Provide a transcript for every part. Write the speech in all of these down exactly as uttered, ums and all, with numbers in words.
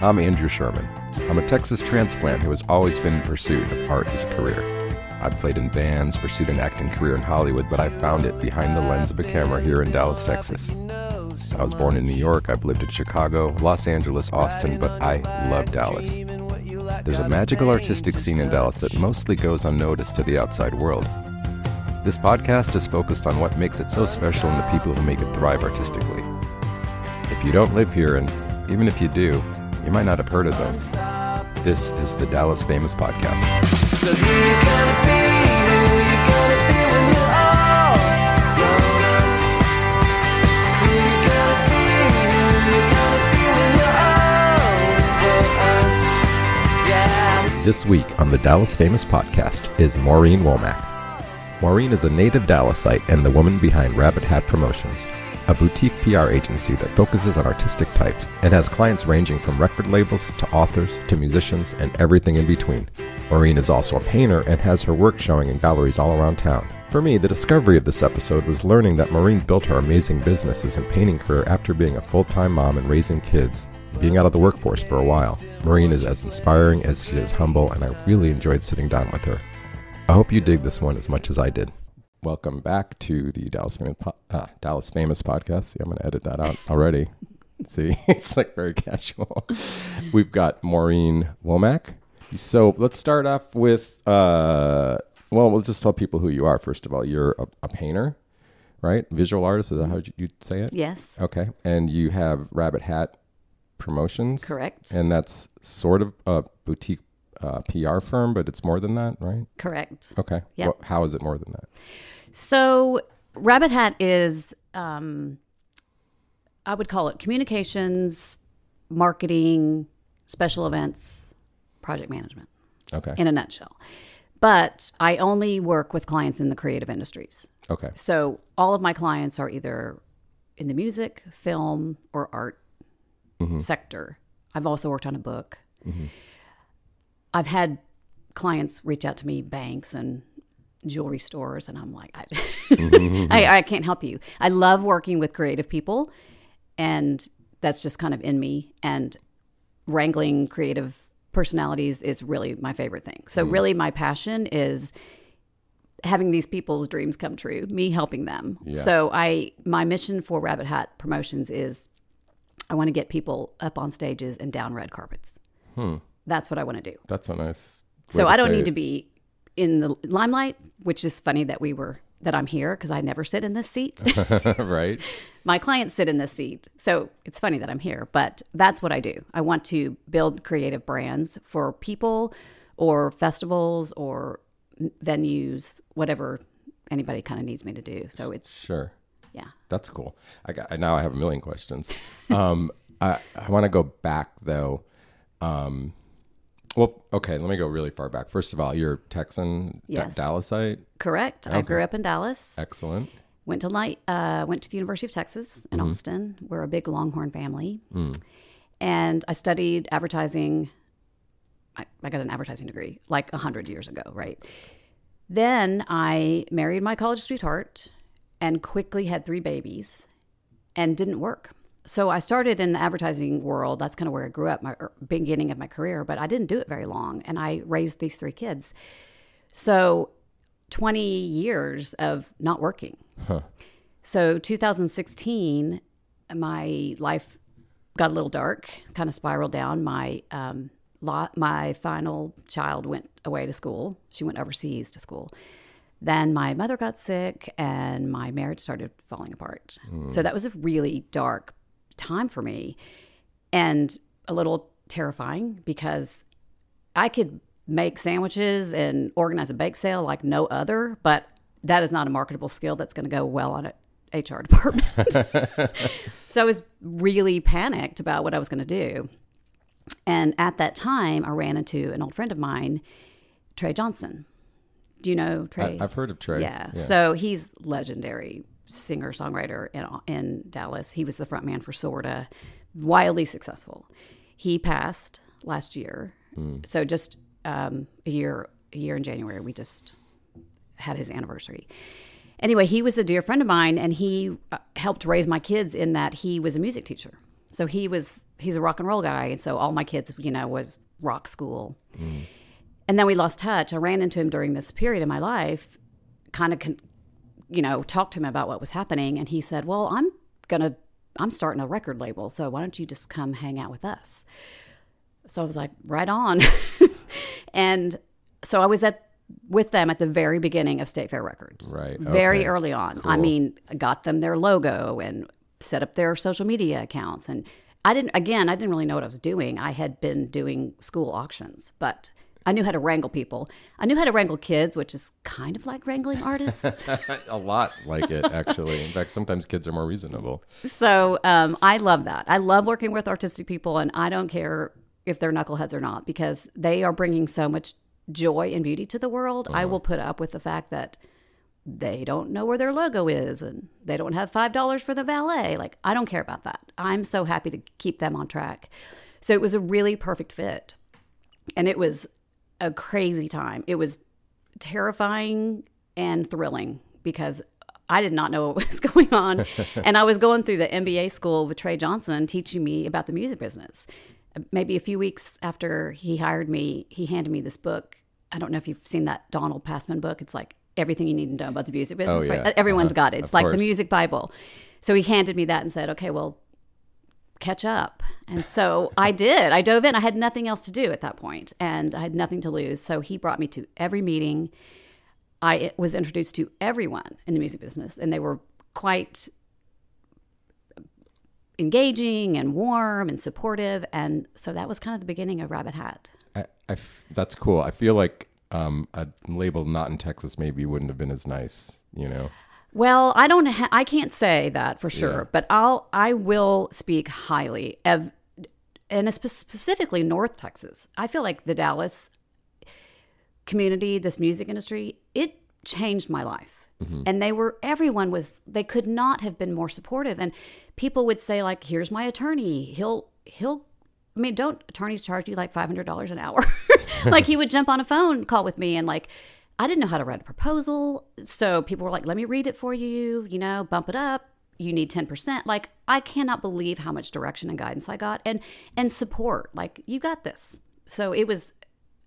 I'm Andrew Sherman. I'm a Texas transplant who has always been in pursuit of art as a career. I've played in bands, pursued an acting career in Hollywood, but I found it behind the lens of a camera here in Dallas, Texas. I was born in New York, I've lived in Chicago, Los Angeles, Austin, but I love Dallas. There's a magical artistic scene in Dallas that mostly goes unnoticed to the outside world. This podcast is focused on what makes it so special and the people who make it thrive artistically. If you don't live here, and even if you do, you might not have heard of them. This is the Dallas Famous Podcast. So who you gonna be? Who you gonna be when you're all grown up? Who you gonna be? Who you gonna be when you're all grown up? Yeah. This week on the Dallas Famous Podcast is Maureen Womack. Maureen is a native Dallasite and the woman behind Rabbit Hat Promotions, a boutique P R agency that focuses on artistic types and has clients ranging from record labels to authors to musicians and everything in between. Maureen is also a painter and has her work showing in galleries all around town. For me, the discovery of this episode was learning that Maureen built her amazing businesses and painting career after being a full-time mom and raising kids, being out of the workforce for a while. Maureen is as inspiring as she is humble, and I really enjoyed sitting down with her. I hope you dig this one as much as I did. Welcome back to the Dallas Famous, po- ah, Dallas Famous Podcast. See, I'm going to edit that out already. See, it's like very casual. We've got Maureen Womack. So let's start off with, uh, well, we'll just tell people who you are. First of all, you're a, a painter, right? Visual artist, is that how you'd say it? Yes. Okay. And you have Rabbit Hat Promotions. Correct. And that's sort of a boutique Uh, P R firm, but it's more than that, right? Correct. Okay. Yep. Well, how is it more than that? So Rabbit Hat is, um, I would call it communications, marketing, special events, project management. Okay. In a nutshell. But I only work with clients in the creative industries. Okay. So all of my clients are either in the music, film, or art mm-hmm. sector. I've also worked on a book. Mm-hmm. I've had clients reach out to me, banks and jewelry stores, and I'm like, I, mm-hmm. I, I can't help you. I love working with creative people, and that's just kind of in me. And wrangling creative personalities is really my favorite thing. So mm. really my passion is having these people's dreams come true, me helping them. Yeah. So I, my mission for Rabbit Hat Promotions is I want to get people up on stages and down red carpets. Hmm. That's what I want to do. That's a nice way So to I don't need it. to be in the limelight, which is funny that we were that I'm here because I never sit in this seat. Right. My clients sit in this seat. So it's funny that I'm here, but that's what I do. I want to build creative brands for people or festivals or venues, whatever anybody kind of needs me to do. So it's Sure. Yeah. That's cool. I got now I have a million questions. um I I want to go back though. Um Well, okay, let me go really far back. First of all, you're Texan, yes. D- Dallasite? Correct. Okay. I grew up in Dallas. Excellent. Went to light, uh, went to the University of Texas in mm-hmm. Austin. We're a big Longhorn family. Mm. And I studied advertising. I, I got an advertising degree like one hundred years ago, right? Then I married my college sweetheart and quickly had three babies and didn't work. So I started in the advertising world. That's kind of where I grew up, my beginning of my career, but I didn't do it very long. And I raised these three kids. So twenty years of not working. Huh. So two thousand sixteen, my life got a little dark, kind of spiraled down. My um, lot, my final child went away to school. She went overseas to school. Then my mother got sick and my marriage started falling apart. Mm. So that was a really dark time for me and a little terrifying because I could make sandwiches and organize a bake sale like no other, but that is not a marketable skill that's going to go well on an H R department. So I was really panicked about what I was going to do. And at that time, I ran into an old friend of mine, Trey Johnson. Do you know Trey? I, I've heard of Trey. Yeah. yeah. So he's legendary singer-songwriter in in Dallas. He was the front man for Sorta, wildly successful. He passed last year. Mm. So just um, a year a year in January, we just had his anniversary. Anyway, he was a dear friend of mine, and he uh, helped raise my kids in that he was a music teacher. So he was, he's a rock and roll guy. And so all my kids, you know, was rock school. Mm. And then we lost touch. I ran into him during this period of my life, kind of, con- you know, talked to him about what was happening. And he said, well, I'm going to, I'm starting a record label. So why don't you just come hang out with us? So I was like, right on. And so I was at, with them at the very beginning of State Fair Records. Right. Okay. Very early on. Cool. I mean, got them their logo and set up their social media accounts. And I didn't, again, I didn't really know what I was doing. I had been doing school auctions, but I knew how to wrangle people. I knew how to wrangle kids, which is kind of like wrangling artists. A lot like it, actually. In fact, sometimes kids are more reasonable. So um, I love that. I love working with artistic people, and I don't care if they're knuckleheads or not, because they are bringing so much joy and beauty to the world. Uh-huh. I will put up with the fact that they don't know where their logo is and they don't have five dollars for the valet. Like, I don't care about that. I'm so happy to keep them on track. So it was a really perfect fit. And it was a crazy time. It was terrifying and thrilling because I did not know what was going on. And I was going through the M B A school with Trey Johnson teaching me about the music business. Maybe a few weeks after he hired me, he handed me this book. I don't know if you've seen that Donald Passman book. It's like everything you need to know about the music business. Oh, yeah. Right? Everyone's uh-huh. got it. It's of like course. The music Bible. So he handed me that and said, okay, well, catch up. And so I did. I dove in. I had nothing else to do at that point, and I had nothing to lose. So he brought me to every meeting. I was introduced to everyone in the music business, and they were quite engaging and warm and supportive. And so that was kind of the beginning of Rabbit Hat. I, I f- that's cool. I feel like um, a label not in Texas maybe wouldn't have been as nice, you know? Well, I don't. Ha- I can't say that for sure, yeah. but I'll. I will speak highly of, and spe- specifically North Texas. I feel like the Dallas community, this music industry, it changed my life, mm-hmm. and they were. Everyone was. They could not have been more supportive. And people would say, like, "Here's my attorney. He'll. He'll." I mean, don't attorneys charge you like five hundred dollars an hour? Like, he would jump on a phone call with me and like. I didn't know how to write a proposal. So people were like, let me read it for you, you know, bump it up. You need ten percent. Like, I cannot believe how much direction and guidance I got and, and support. Like, you got this. So it was,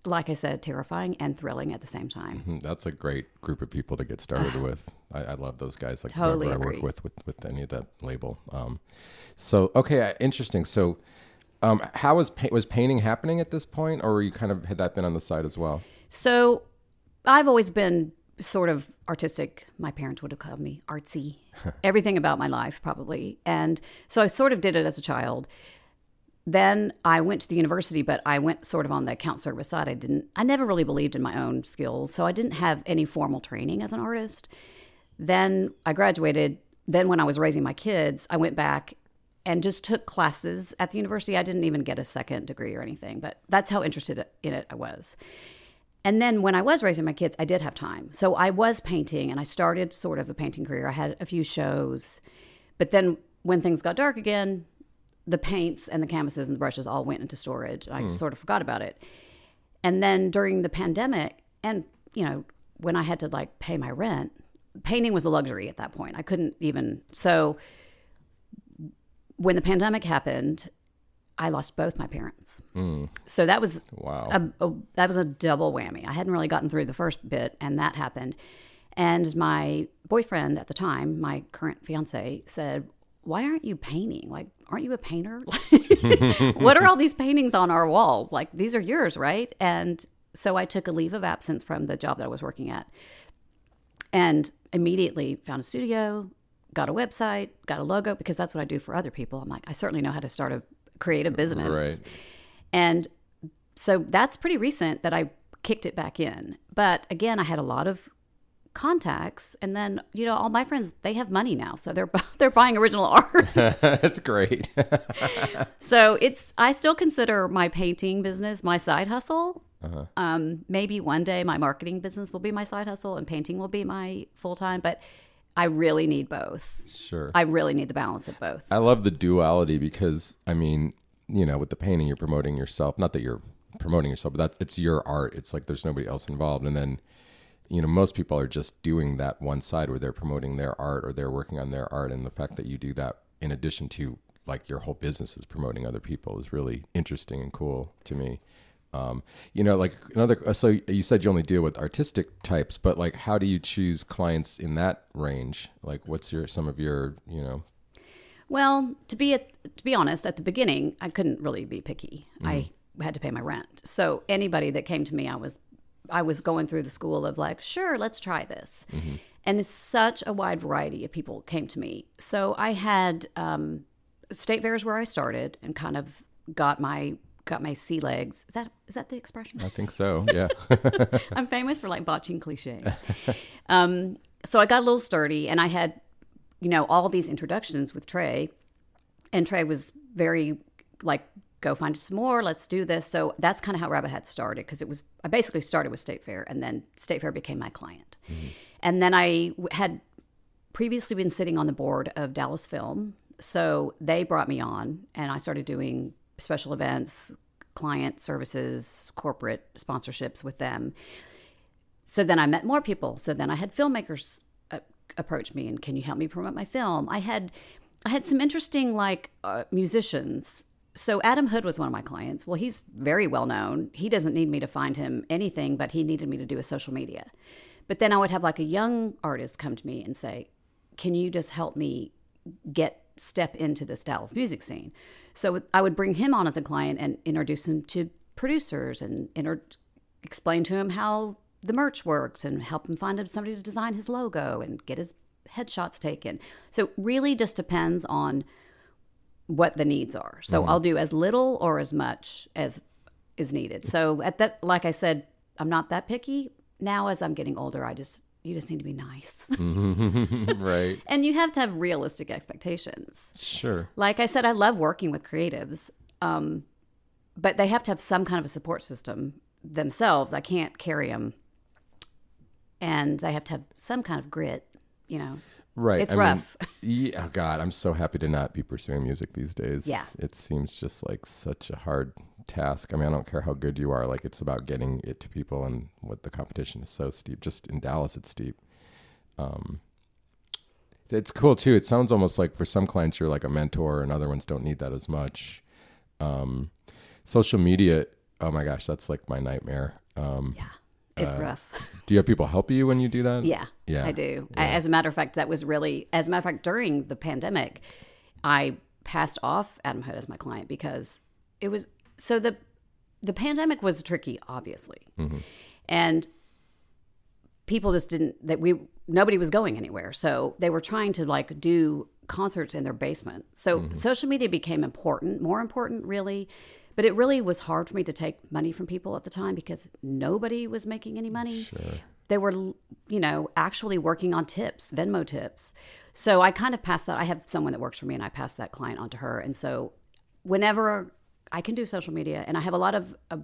like I said, terrifying and thrilling at the same time. Mm-hmm. That's a great group of people to get started with. I, I love those guys. Like, totally whoever I agree. work with, with, with any of that label. Um, so, okay. Interesting. So um, how was, was painting happening at this point, or were you kind of, had that been on the side as well? So I've always been sort of artistic. My parents would have called me artsy. Everything about my life, probably. And so I sort of did it as a child. Then I went to the university, but I went sort of on the account service side. I didn't. I never really believed in my own skills, so I didn't have any formal training as an artist. Then I graduated. Then when I was raising my kids, I went back and just took classes at the university. I didn't even get a second degree or anything, but that's how interested in it I was. And then when I was raising my kids, I did have time. So I was painting, and I started sort of a painting career. I had a few shows. But then when things got dark again, the paints and the canvases and the brushes all went into storage. I hmm. sort of forgot about it. And then during the pandemic, and, you know, when I had to, like, pay my rent, painting was a luxury at that point. I couldn't even. So when the pandemic happened, I lost both my parents. Mm. So that was wow. a, a, that was a double whammy. I hadn't really gotten through the first bit, and that happened. And my boyfriend at the time, my current fiance, said, why aren't you painting? Like, aren't you a painter? What are all these paintings on our walls? Like, these are yours, right? And so I took a leave of absence from the job that I was working at and immediately found a studio, got a website, got a logo, because that's what I do for other people. I'm like, I certainly know how to start a creative business. Right. And so that's pretty recent that I kicked it back in. But again, I had a lot of contacts, and then, you know, all my friends, they have money now, so they're they're buying original art. That's great. So it's I still consider my painting business my side hustle. Uh-huh. Um maybe one day my marketing business will be my side hustle and painting will be my full time, but I really need both. Sure. I really need the balance of both. I love the duality because, I mean, you know, with the painting, you're promoting yourself. Not that you're promoting yourself, but that's, it's your art. It's like there's nobody else involved. And then, you know, most people are just doing that one side where they're promoting their art or they're working on their art. And the fact that you do that in addition to like your whole business is promoting other people is really interesting and cool to me. Um, you know, like another, so you said you only deal with artistic types, but like, how do you choose clients in that range? Like what's your, some of your, you know? Well, to be, at, to be honest, at the beginning, I couldn't really be picky. Mm. I had to pay my rent. So anybody that came to me, I was, I was going through the school of like, sure, let's try this. Mm-hmm. And such a wide variety of people came to me. So I had, um, state fairs where I started and kind of got my got my sea legs. Is that is that the expression? I think so, yeah. I'm famous for like botching cliches. Um, so I got a little sturdy and I had, you know, all these introductions with Trey, and Trey was very like, go find some more, let's do this. So that's kind of how Rabbit Hat started, because it was, I basically started with State Fair and then State Fair became my client. Mm-hmm. And then I had previously been sitting on the board of Dallas Film. So they brought me on and I started doing special events, client services, corporate sponsorships with them. So then I met more people. So then I had filmmakers uh, approach me and, can you help me promote my film? I had I had some interesting like uh, musicians. So Adam Hood was one of my clients. Well, he's very well known. He doesn't need me to find him anything, but he needed me to do a social media. But then I would have like a young artist come to me and say, can you just help me get step into this Dallas music scene? So I would bring him on as a client and introduce him to producers and inter- explain to him how the merch works and help him find somebody to design his logo and get his headshots taken. So it really just depends on what the needs are. So mm-hmm. I'll do as little or as much as is needed. So at that, like I said, I'm not that picky. Now as I'm getting older, I just You just need to be nice. Right. And you have to have realistic expectations. Sure. Like I said, I love working with creatives, um, but they have to have some kind of a support system themselves. I can't carry them. And they have to have some kind of grit, you know. Right. It's I rough. Mean, yeah, oh God, I'm so happy to not be pursuing music these days. Yeah. It seems just like such a hard task. I mean, I don't care how good you are, like it's about getting it to people, and what the competition is so steep. Just in Dallas, it's steep. Um, it's cool too. It sounds almost like for some clients, you're like a mentor, and other ones don't need that as much. Um, social media, oh my gosh, that's like my nightmare. Um, yeah, it's uh, rough. Do you have people help you when you do that? Yeah, yeah, I do. Yeah. I, as a matter of fact, that was really, as a matter of fact, during the pandemic, I passed off Adam Hood as my client because it was. So the the pandemic was tricky, obviously, mm-hmm. and people just didn't that we nobody was going anywhere. So they were trying to like do concerts in their basement. So mm-hmm. social media became important, more important, really. But it really was hard for me to take money from people at the time because nobody was making any money. Sure. They were, you know, actually working on tips, Venmo tips. So I kind of passed that. I have someone that works for me, and I passed that client on to her. And so whenever I can do social media, and I have a lot of uh,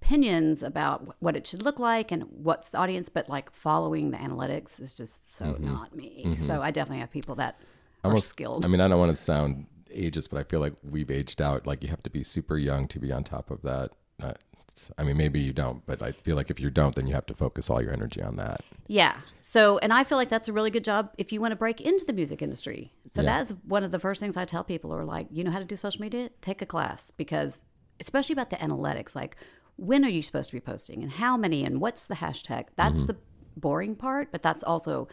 opinions about what it should look like and what's the audience, but like following the analytics is just so mm-hmm. not me. Mm-hmm. So I definitely have people that Almost, are skilled. I mean, I don't want to sound ageist, but I feel like we've aged out. Like you have to be super young to be on top of that. Uh, I mean, maybe you don't, but I feel like if you don't, then you have to focus all your energy on that. Yeah. So, and I feel like that's a really good job if you want to break into the music industry. So yeah. That's one of the first things I tell people are like, you know how to do social media? Take a class, because especially about the analytics, like when are you supposed to be posting and how many and what's the hashtag? That's mm-hmm. the boring part, but that's also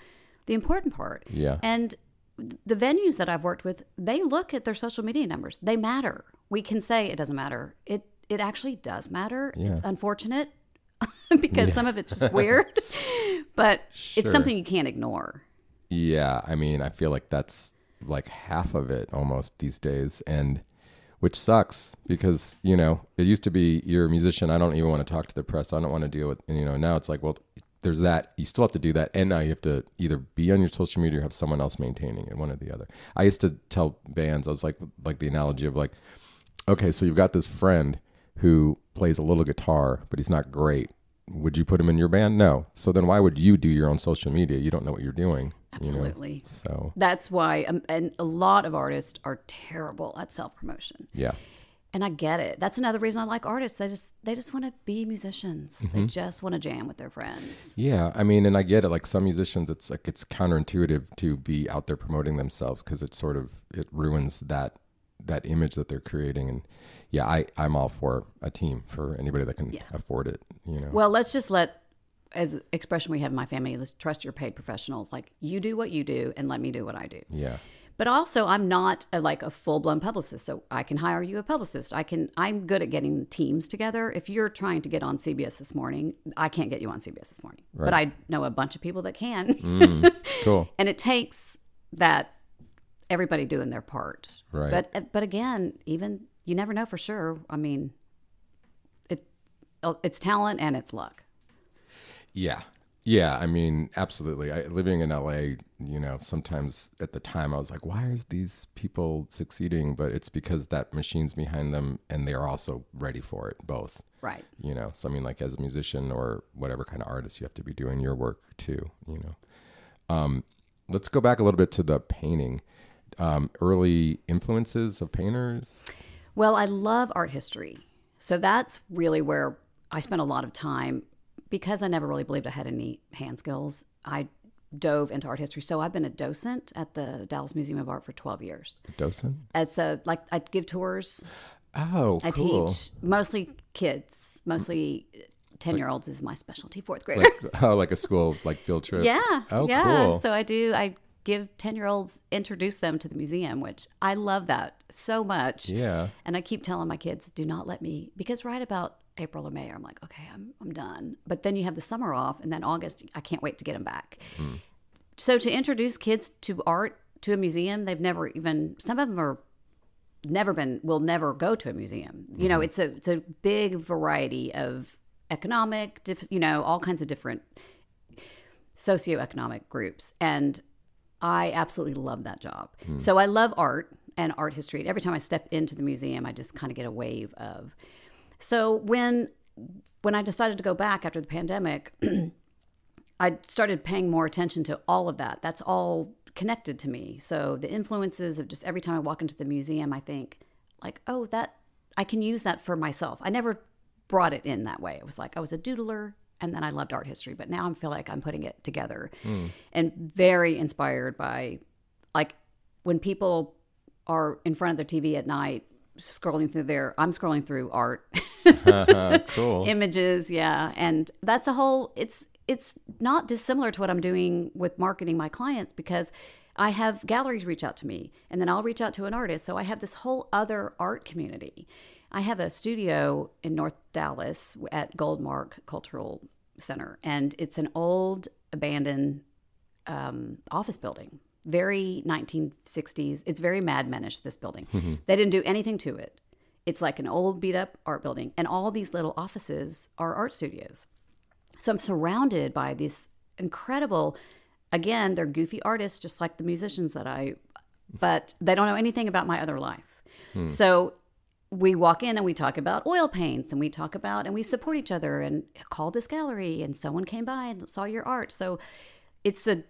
the important part. Yeah. And the venues that I've worked with, they look at their social media numbers. They matter. We can say it doesn't matter. It It actually does matter. Yeah. It's unfortunate because yeah. some of it's just weird, but sure. it's something you can't ignore. Yeah. I mean, I feel like that's like half of it almost these days, and which sucks because, you know, it used to be you're a musician. I don't even want to talk to the press. I don't want to deal with, and, you know, now it's like, well, there's that. You still have to do that. And now you have to either be on your social media or have someone else maintaining it, one or the other. I used to tell bands, I was like, like the analogy of like, okay, so you've got this friend who plays a little guitar, but he's not great. Would you put him in your band? No. So then why would you do your own social media? You don't know what you're doing. Absolutely. You know? So that's why, um, and a lot of artists are terrible at self-promotion. Yeah. And I get it. That's another reason I like artists. They just they just want to be musicians. Mm-hmm. They just want to jam with their friends. Yeah, I mean, and I get it. Like some musicians, it's like it's counterintuitive to be out there promoting themselves because it sort of it ruins that that image that they're creating. And yeah, I, I'm all for a team for anybody that can yeah. afford it, you know. Well, let's just let, as an expression we have in my family, let's trust your paid professionals. Like, you do what you do and let me do what I do. Yeah. But also, I'm not a, like a full-blown publicist, so I can hire you a publicist. I can, I'm good at getting teams together. If you're trying to get on C B S This Morning, I can't get you on C B S This Morning. Right. But I know a bunch of people that can. Mm, cool. And it takes that, everybody doing their part. Right. But, but again, even, you never know for sure. I mean, it it's talent and it's luck. Yeah. Yeah, I mean, absolutely. I, living in L A, you know, sometimes at the time I was like, why are these people succeeding? But it's because that machine's behind them and they're also ready for it, both. Right. You know, so I mean, like as a musician or whatever kind of artist, you have to be doing your work too, you know. Um, let's go back a little bit to the painting. Um, early influences of painters? Well, I love art history. So that's really where I spent a lot of time. Because I never really believed I had any hand skills, I dove into art history. So I've been a docent at the Dallas Museum of Art for twelve years. A docent? It's a, like, I give tours. Oh, I cool. I teach mostly kids, mostly ten-year-olds like, is my specialty, fourth grader. Like, oh, like a school, like field trip? Yeah. Oh, yeah. Cool. So I do, I give ten-year-olds, introduce them to the museum, which I love that so much. Yeah. And I keep telling my kids, do not let me, because right about April or May, I'm like, okay, I'm I'm done. But then you have the summer off, and then August, I can't wait to get them back. Mm. So to introduce kids to art, to a museum, they've never even, some of them are never been, will never go to a museum. Mm-hmm. You know, it's a, it's a big variety of economic, diff, you know, all kinds of different socioeconomic groups. And I absolutely love that job. Mm. So I love art and art history. Every time I step into the museum, I just kind of get a wave of. So when when I decided to go back after the pandemic, I started paying more attention to all of that. That's all connected to me. So the influences of just every time I walk into the museum, I think like, oh, that I can use that for myself. I never brought it in that way. It was like I was a doodler and then I loved art history. But now I feel like I'm putting it together mm. and very inspired by like when people are in front of their T V at night scrolling through there, I'm scrolling through art cool. images. Yeah. And that's a whole, it's, it's not dissimilar to what I'm doing with marketing my clients because I have galleries reach out to me and then I'll reach out to an artist. So I have this whole other art community. I have a studio in North Dallas at Goldmark Cultural Center, and it's an old abandoned um, office building. Very nineteen sixties. It's very Mad Men-ish, this building. Mm-hmm. They didn't do anything to it. It's like an old beat-up art building. And all these little offices are art studios. So I'm surrounded by these incredible, again, they're goofy artists, just like the musicians that I, but they don't know anything about my other life. Mm. So we walk in and we talk about oil paints and we talk about, and we support each other and call this gallery and someone came by and saw your art. So it's a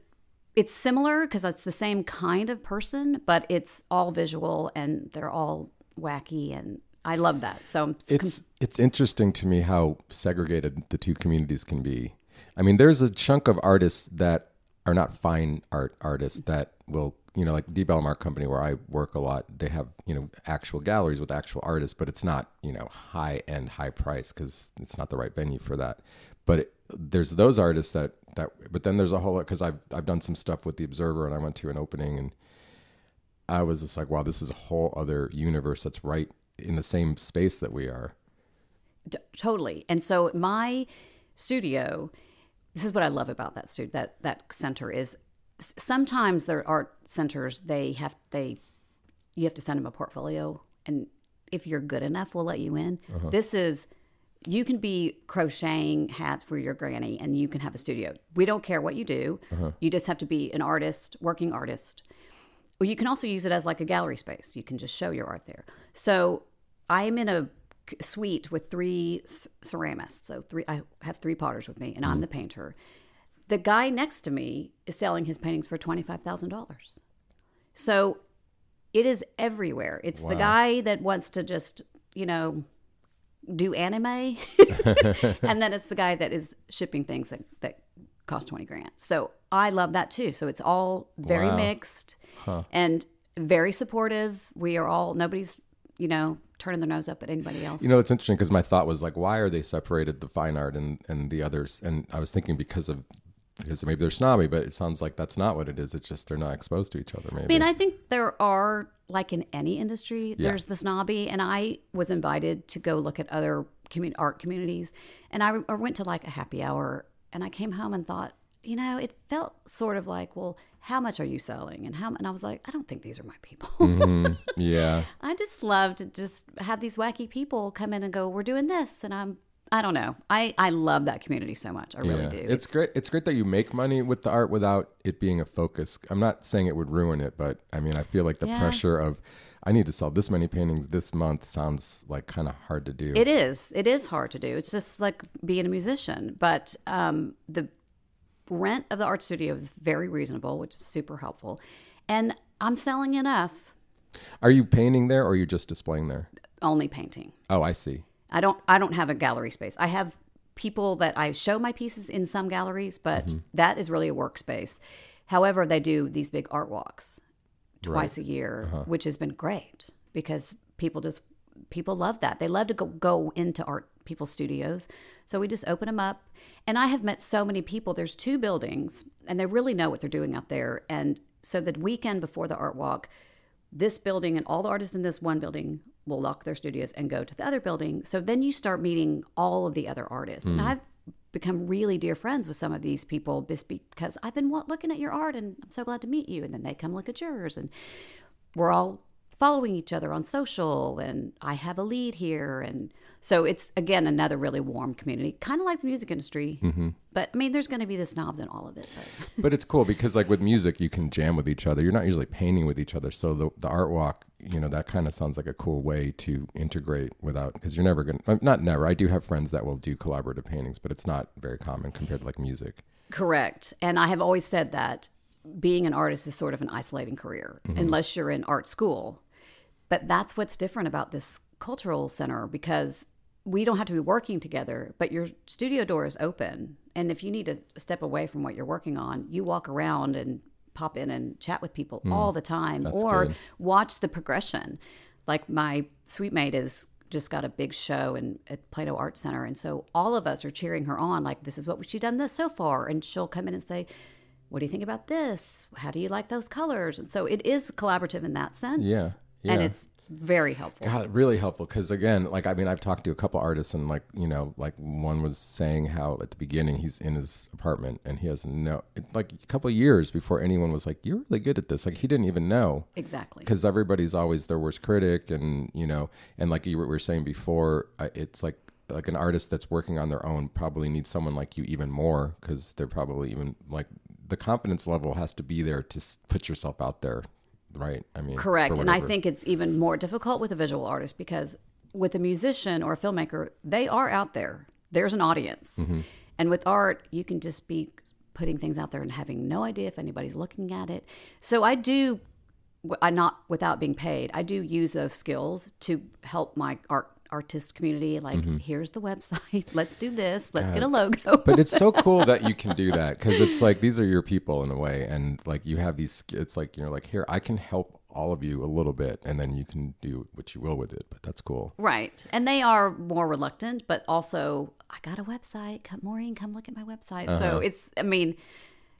It's similar because it's the same kind of person, but it's all visual and they're all wacky, and I love that. So it's com- it's interesting to me how segregated the two communities can be. I mean, there's a chunk of artists that are not fine art artists that will, you know, like D. Bellmark Company where I work a lot. They have, you know, actual galleries with actual artists, but it's not, you know, high end, high price because it's not the right venue for that. But it, there's those artists that. That, but then there's a whole lot because I've I've done some stuff with The Observer and I went to an opening and I was just like, wow, this is a whole other universe that's right in the same space that we are. D- totally. And so my studio, this is what I love about that studio, that that center is sometimes their art centers, they have they you have to send them a portfolio, and if you're good enough, we'll let you in. Uh-huh. This is. You can be crocheting hats for your granny and you can have a studio. We don't care what you do. Uh-huh. You just have to be an artist, working artist. Or you can also use it as like a gallery space. You can just show your art there. So I am in a suite with three ceramists. So three, I have three potters with me and mm. I'm the painter. The guy next to me is selling his paintings for twenty-five thousand dollars. So it is everywhere. It's wow. The guy that wants to just, you know, do anime and then it's the guy that is shipping things that, that cost twenty grand. So I love that too. So it's all very wow. mixed huh. and very supportive. We are all, nobody's, you know, turning their nose up at anybody else. You know, it's interesting because my thought was like, why are they separated, the fine art and, and the others? And I was thinking because of, because maybe they're snobby, but it sounds like that's not what it is. It's just they're not exposed to each other, maybe. I mean, I think there are, like in any industry, yeah. there's the snobby. And I was invited to go look at other commun- art communities. And I, I went to like a happy hour and I came home and thought, you know, it felt sort of like, well, how much are you selling? And how? And I was like, I don't think these are my people. Mm-hmm. Yeah. I just love to just have these wacky people come in and go, we're doing this. And I'm, I don't know. I, I love that community so much. I really yeah. do. It's, it's great. It's great that you make money with the art without it being a focus. I'm not saying it would ruin it, but I mean, I feel like the yeah. pressure of, I need to sell this many paintings this month sounds like kind of hard to do. It is. It is hard to do. It's just like being a musician, but um, the rent of the art studio is very reasonable, which is super helpful. And I'm selling enough. Are you painting there or are you just displaying there? Only painting. Oh, I see. I don't I don't have a gallery space. I have people that I show my pieces in some galleries, but mm-hmm. that is really a workspace. However, they do these big art walks twice right. a year, uh-huh. which has been great because people just people love that. They love to go, go into art people's studios. So we just open them up. And I have met so many people. There's two buildings, and they really know what they're doing out there. And so the weekend before the art walk, this building and all the artists in this one building will lock their studios and go to the other building. So then you start meeting all of the other artists. Mm. And I've become really dear friends with some of these people just because I've been looking at your art and I'm so glad to meet you. And then they come look at yours. And we're all following each other on social. And I have a lead here. And so it's, again, another really warm community, kind of like the music industry. Mm-hmm. But I mean, there's going to be the snobs in all of it. But. But it's cool because like with music, you can jam with each other. You're not usually painting with each other. So the, the art walk, you know, that kind of sounds like a cool way to integrate without, because you're never going to, not never, I do have friends that will do collaborative paintings, but it's not very common compared to like music. Correct. And I have always said that being an artist is sort of an isolating career, mm-hmm. unless you're in art school. But that's what's different about this cultural center, because we don't have to be working together, but your studio door is open. And if you need to step away from what you're working on, you walk around and pop in and chat with people mm, all the time or good. Watch the progression. Like my suite mate is just got a big show in at Plato Art Center. And so all of us are cheering her on. Like, this is what she's done this so far. And she'll come in and say, what do you think about this? How do you like those colors? And so it is collaborative in that sense. Yeah. yeah. And it's very helpful. God, really helpful. Because again, like, I mean, I've talked to a couple artists and like, you know, like one was saying how at the beginning he's in his apartment and he has no, like a couple of years before anyone was like, you're really good at this. Like he didn't even know. Exactly. Because everybody's always their worst critic. And, you know, and like you were saying before, it's like, like an artist that's working on their own probably needs someone like you even more because they're probably even like the confidence level has to be there to put yourself out there. Right. I mean, correct. And I think it's even more difficult with a visual artist because with a musician or a filmmaker, they are out there. There's an audience. Mm-hmm. And with art, you can just be putting things out there and having no idea if anybody's looking at it. So I do, I not without being paid, I do use those skills to help my art artist community. Like, mm-hmm. here's the website. Let's do this. Let's God. Get a logo. But it's so cool that you can do that because it's like, these are your people in a way. And like, you have these, it's like, you know, like here, I can help all of you a little bit and then you can do what you will with it. But that's cool. Right. And they are more reluctant, but also I got a website. Come, Maureen, come look at my website. Uh-huh. So it's, I mean,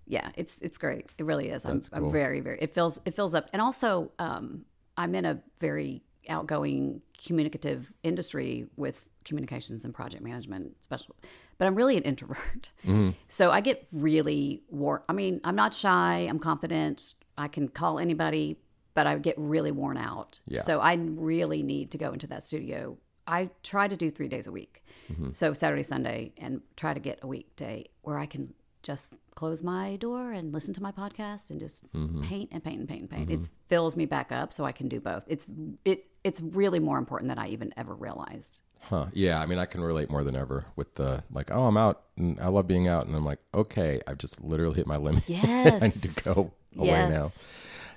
yeah, it's, it's great. It really is. I'm, cool. I'm very, very, it fills, it fills up. And also, um, I'm in a very outgoing communicative industry with communications and project management special, but I'm really an introvert. Mm-hmm. So I get really worn. I mean, I'm not shy. I'm confident. I can call anybody, but I get really worn out. Yeah. So I really need to go into that studio. I try to do three days a week. Mm-hmm. So Saturday, Sunday, and try to get a weekday where I can just close my door and listen to my podcast and just mm-hmm. paint and paint and paint and paint. Mm-hmm. It fills me back up so I can do both. It's it it's really more important than I even ever realized. Huh. Yeah. I mean, I can relate more than ever with the like, oh, I'm out and I love being out. And I'm like, okay, I've just literally hit my limit. Yes. I need to go away yes. now.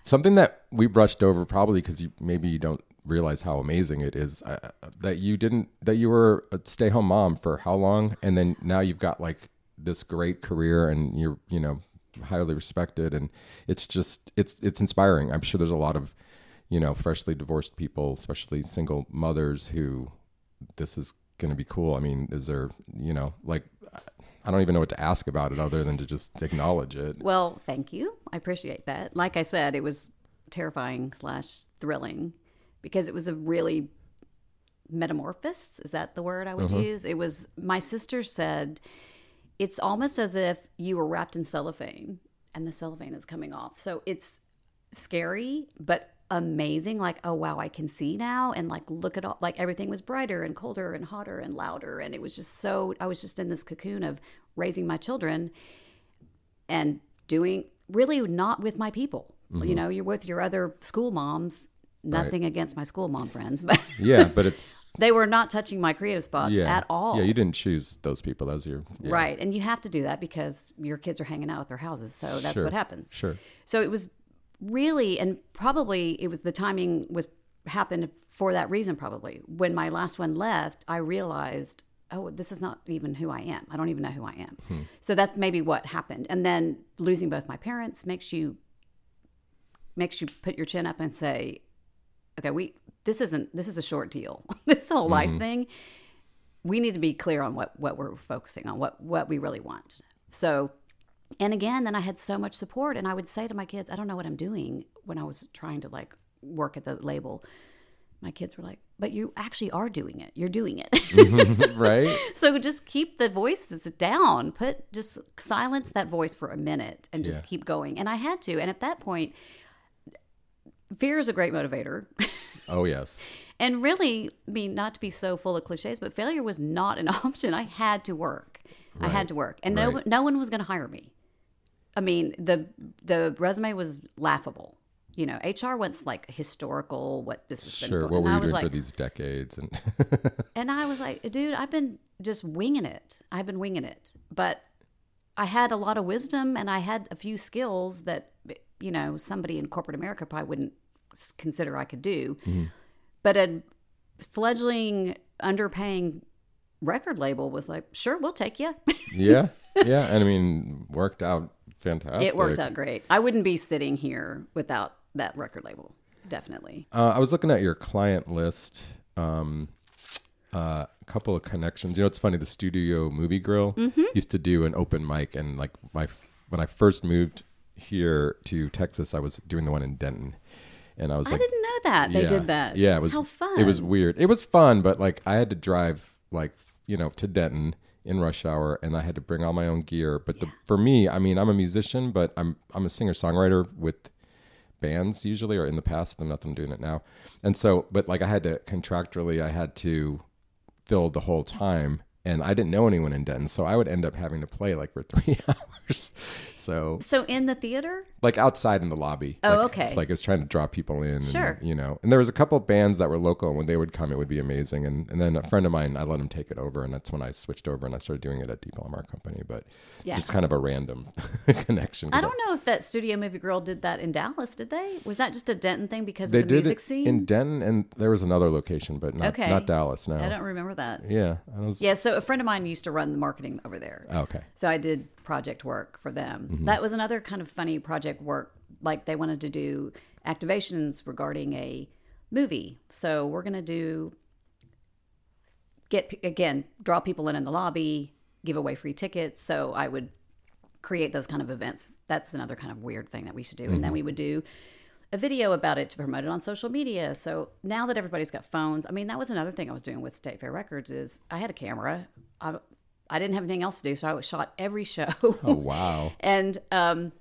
Something that we brushed over probably because you, maybe you don't realize how amazing it is uh, that you didn't, that you were a stay-home mom for how long? And then now you've got like this great career and you're, you know, highly respected and it's just, it's, it's inspiring. I'm sure there's a lot of you know, freshly divorced people, especially single mothers who this is going to be cool. I mean, is there, you know, like, I don't even know what to ask about it other than to just acknowledge it. Well, thank you. I appreciate that. Like I said, it was terrifying slash thrilling because it was a really metamorphosis. Is that the word I would mm-hmm. use? It was, my sister said, it's almost as if you were wrapped in cellophane and the cellophane is coming off. So it's scary, but amazing. Like, oh, wow, I can see now. And like, look at all, like everything was brighter and colder and hotter and louder. And it was just so, I was just in this cocoon of raising my children and doing really not with my people. Mm-hmm. You know, you're with your other school moms. Nothing right. against my school mom friends, but yeah, but it's they were not touching my creative spots yeah. at all. Yeah, you didn't choose those people. That was your yeah. right, and you have to do that because your kids are hanging out at their houses, so that's sure. what happens. Sure. So it was really, and probably it was the timing was happened for that reason. Probably when my last one left, I realized, oh, this is not even who I am. I don't even know who I am. Hmm. So that's maybe what happened, and then losing both my parents makes you makes you put your chin up and say, okay, we this isn't this is a short deal. This whole mm-hmm. life thing, we need to be clear on what, what we're focusing on, what what we really want. So, and again, then I had so much support, and I would say to my kids, I don't know what I'm doing when I was trying to like work at the label. My kids were like, but you actually are doing it. You're doing it. Right? So just keep the voices down. Put just silence that voice for a minute and just yeah. keep going. And I had to. And at that point, fear is a great motivator. Oh, yes. And really, I mean, not to be so full of cliches, but failure was not an option. I had to work. Right. I had to work. And right. no, no one was going to hire me. I mean, the the resume was laughable. You know, H R wants like historical, what this has sure. been going on. Sure, what were you doing like, for these decades? And and I was like, dude, I've been just winging it. I've been winging it. But I had a lot of wisdom and I had a few skills that, you know, somebody in corporate America probably wouldn't consider I could do. Mm-hmm. But a fledgling, underpaying record label was like, sure, we'll take you. Yeah. Yeah. And I mean, worked out fantastic. It worked out great. I wouldn't be sitting here without that record label. Definitely. Uh, I was looking at your client list. Um, Uh, a couple of connections. You know, it's funny. The Studio Movie Grill mm-hmm. used to do an open mic, and like my when I first moved here to Texas, I was doing the one in Denton, and I was I like, I didn't know that yeah, they did that. Yeah, it was how fun. It was weird. It was fun, but like I had to drive like you know to Denton in rush hour, and I had to bring all my own gear. But yeah. the, for me, I mean, I'm a musician, but I'm I'm a singer songwriter with bands usually, or in the past. I'm not I'm doing it now, and so but like I had to contractually, I had to. Filled the whole time, and I didn't know anyone in Denton, so I would end up having to play like for three hours. So, so in the theater, like outside in the lobby. Oh, like, okay. It's like I was trying to draw people in. Sure. And, you know, and there was a couple of bands that were local, and when they would come, it would be amazing. And and then a friend of mine, I let him take it over, and that's when I switched over and I started doing it at Deep Lamar Company. But yeah. just kind of a random connection. I don't I, know if that Studio Movie Girl did that in Dallas. Did they? Was that just a Denton thing because they of the did music it scene? In Denton, and there was another location, but not okay. not Dallas. No, I don't remember that. Yeah. I was, yeah. So a friend of mine used to run the marketing over there. Okay. So I did project work for them. Mm-hmm. That was another kind of funny project work. Like they wanted to do activations regarding a movie. So we're going to do, get, again, draw people in in the lobby, give away free tickets. So I would create those kind of events. That's another kind of weird thing that we should do. Mm-hmm. And then we would do a video about it to promote it on social media. So now that everybody's got phones, I mean, that was another thing I was doing with State Fair Records is I had a camera. I, I didn't have anything else to do, so I shot every show. Oh, wow. And um,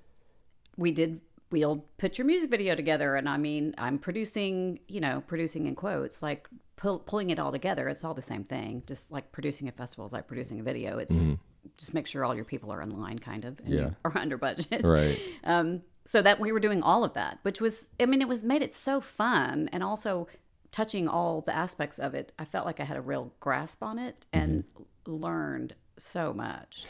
we did, we'll put your music video together. And I mean, I'm producing, you know, producing in quotes, like pull, pulling it all together. It's all the same thing. Just like producing a festival is like producing a video. It's mm-hmm. just make sure all your people are in line, kind of, and yeah. are under budget. Right. Um, so that we were doing all of that, which was, I mean, it was made it so fun. And also touching all the aspects of it, I felt like I had a real grasp on it and mm-hmm. learned so much.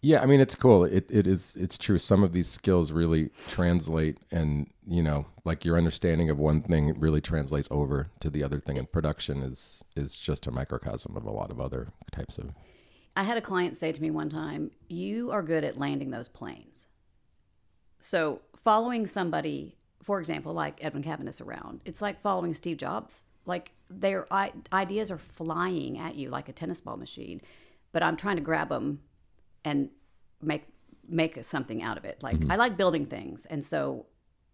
Yeah, I mean, it's cool. It it is it's true. Some of these skills really translate, and you know, like your understanding of one thing really translates over to the other thing. And production is is just a microcosm of a lot of other types of. I had a client say to me one time, "You are good at landing those planes." So following somebody for example, like Edwin Caviness around. It's like following Steve Jobs. Like their I- ideas are flying at you like a tennis ball machine, but I'm trying to grab them and make make something out of it. Like mm-hmm. I like building things, and so,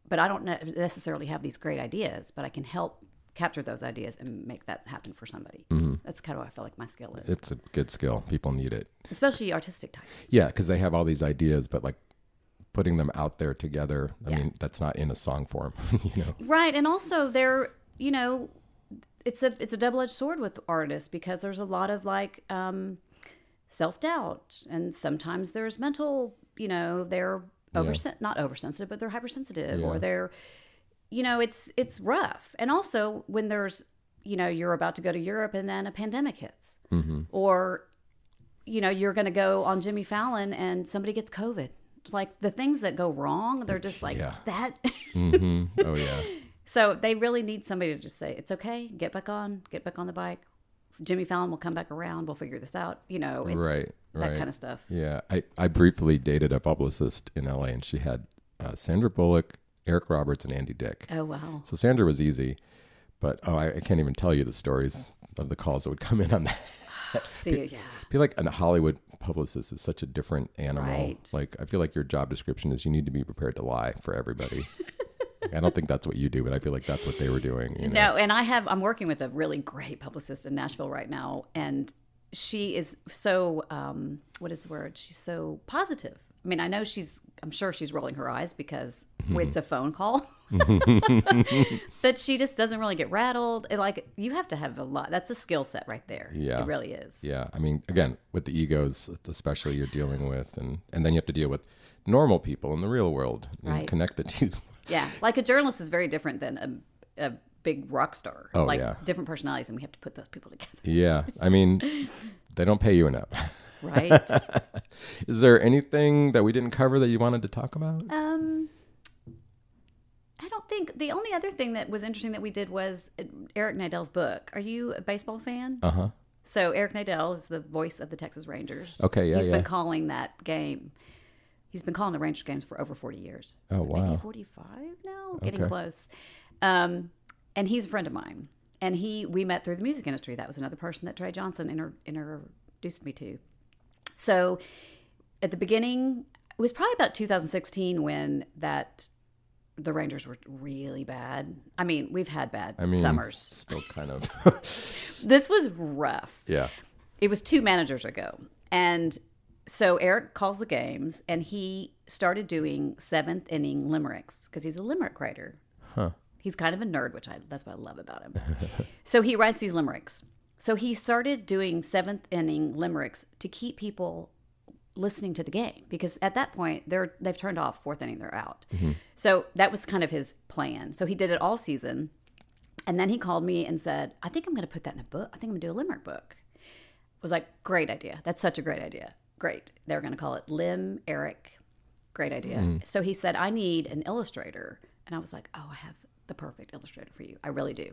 but I don't necessarily have these great ideas, but I can help capture those ideas and make that happen for somebody. Mm-hmm. That's kind of what I feel like my skill is. It's a good skill. People need it, especially artistic types. Yeah, because they have all these ideas, but like putting them out there together. I yeah. mean, that's not in a song form, you know. Right, and also they're, you know, it's a it's a double-edged sword with artists because there's a lot of like um, self-doubt, and sometimes there's mental, you know, they're over yeah. not oversensitive, but they're hypersensitive, yeah. or they're, you know, it's it's rough. And also when there's, you know, you're about to go to Europe and then a pandemic hits, mm-hmm. or you know, you're going to go on Jimmy Fallon and somebody gets COVID. It's like the things that go wrong, they're just like yeah. that. mm-hmm. Oh yeah. So they really need somebody to just say, it's okay, get back on, get back on the bike. Jimmy Fallon will come back around, we'll figure this out. You know, it's right, that right. kind of stuff. Yeah, I, I briefly dated a publicist in L A, and she had uh, Sandra Bullock, Eric Roberts, and Andy Dick. Oh, wow. So Sandra was easy, but oh, I, I can't even tell you the stories of the calls that would come in on that. See, be, yeah. I feel like a Hollywood publicist is such a different animal. Right. Like, I feel like your job description is you need to be prepared to lie for everybody. I don't think that's what you do, but I feel like that's what they were doing. You know? No, and I have, I'm working with a really great publicist in Nashville right now, and she is so, um, what is the word? She's so positive. I mean, I know she's, I'm sure she's rolling her eyes because it's a phone call, but she just doesn't really get rattled. It, like, you have to have a lot. That's a skill set right there. Yeah. It really is. Yeah. I mean, again, with the egos, especially you're dealing with, and, and then you have to deal with normal people in the real world and right. connect the two. Yeah. Like a journalist is very different than a, a big rock star. Oh, like yeah. different personalities, and we have to put those people together. Yeah. I mean, they don't pay you enough. Right. Is there anything that we didn't cover that you wanted to talk about? Um, I don't think. The only other thing that was interesting that we did was Eric Nadel's book. Are you a baseball fan? Uh-huh. So Eric Nadel is the voice of the Texas Rangers. Okay, yeah, He's yeah. been calling that game. He's been calling the Rangers games for over forty years. Oh, wow. Maybe forty-five now? Okay. Getting close. Um, and he's a friend of mine. And he we met through the music industry. That was another person that Trey Johnson inter- introduced me to. So at the beginning, it was probably about two thousand sixteen when that the Rangers were really bad. I mean, we've had bad I mean, summers. Still kind of. This was rough. Yeah. It was two managers ago. And so Eric calls the games, and he started doing seventh inning limericks because he's a limerick writer. Huh. He's kind of a nerd, which I that's what I love about him. So he writes these limericks. So he started doing seventh inning limericks to keep people listening to the game because at that point they're they've turned off fourth inning, they're out. Mm-hmm. So that was kind of his plan. So he did it all season, and then he called me and said, "I think I'm going to put that in a book. I think I'm going to do a limerick book." I was like, "Great idea. That's such a great idea." Great. They were going to call it Lim Eric. Great idea. Mm. So he said, I need an illustrator. And I was like, oh, I have the perfect illustrator for you. I really do.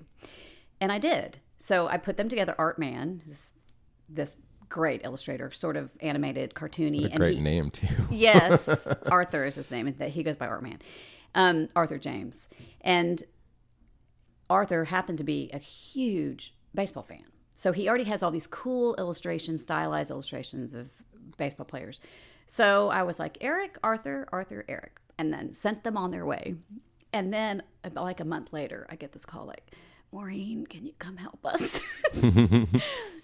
And I did. So I put them together. Art Man, this, this great illustrator, sort of animated, cartoony. What a great and he, name, too. Yes. Arthur is his name. And he goes by Art Man. Um, Arthur James. And Arthur happened to be a huge baseball fan. So he already has all these cool illustrations, stylized illustrations of baseball players. So I was like, Eric, Arthur, Arthur, Eric, and then sent them on their way. And then about like a month later, I get this call like, Maureen, can you come help us?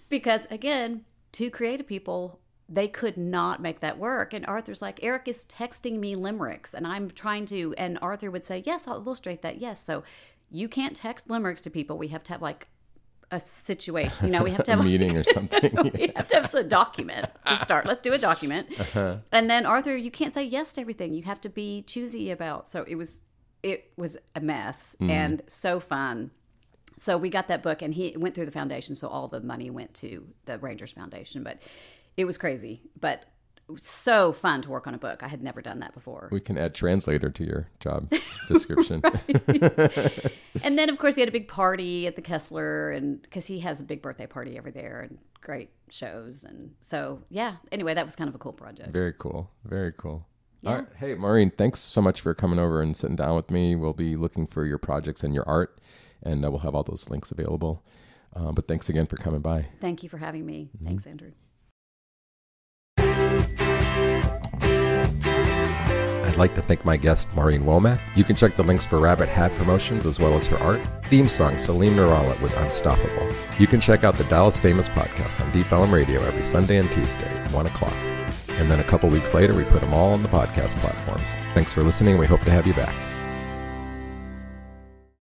Because again, two creative people, they could not make that work. And Arthur's like, Eric is texting me limericks and I'm trying to, and Arthur would say, yes, I'll illustrate that. Yes. So you can't text limericks to people. We have to have like a situation, you know, we have to have a meeting or something. We have to have a document to start. Let's do a document. Uh-huh. And then Arthur, you can't say yes to everything. You have to be choosy about. So it was, it was a mess mm. and so fun. So we got that book and he went through the foundation. So all the money went to the Rangers Foundation, but it was crazy, but it was so fun to work on a book. I had never done that before. We can add translator to your job description. And then, of course, he had a big party at the Kessler, and because he has a big birthday party over there and great shows. And so, yeah, anyway, that was kind of a cool project. Very cool. Very cool. Yeah. All right. Hey, Maureen, thanks so much for coming over and sitting down with me. We'll be looking for your projects and your art, and uh, we'll have all those links available. Uh, but thanks again for coming by. Thank you for having me. Mm-hmm. Thanks, Andrew. I'd like to thank my guest, Maureen Womack. You can check the links for Rabbit Hat Promotions as well as her art. Theme song, Salim Nourallah with Unstoppable. You can check out the Dallas Famous podcast on Deep Elm Radio every Sunday and Tuesday at one o'clock. And then a couple weeks later, we put them all on the podcast platforms. Thanks for listening. We hope to have you back.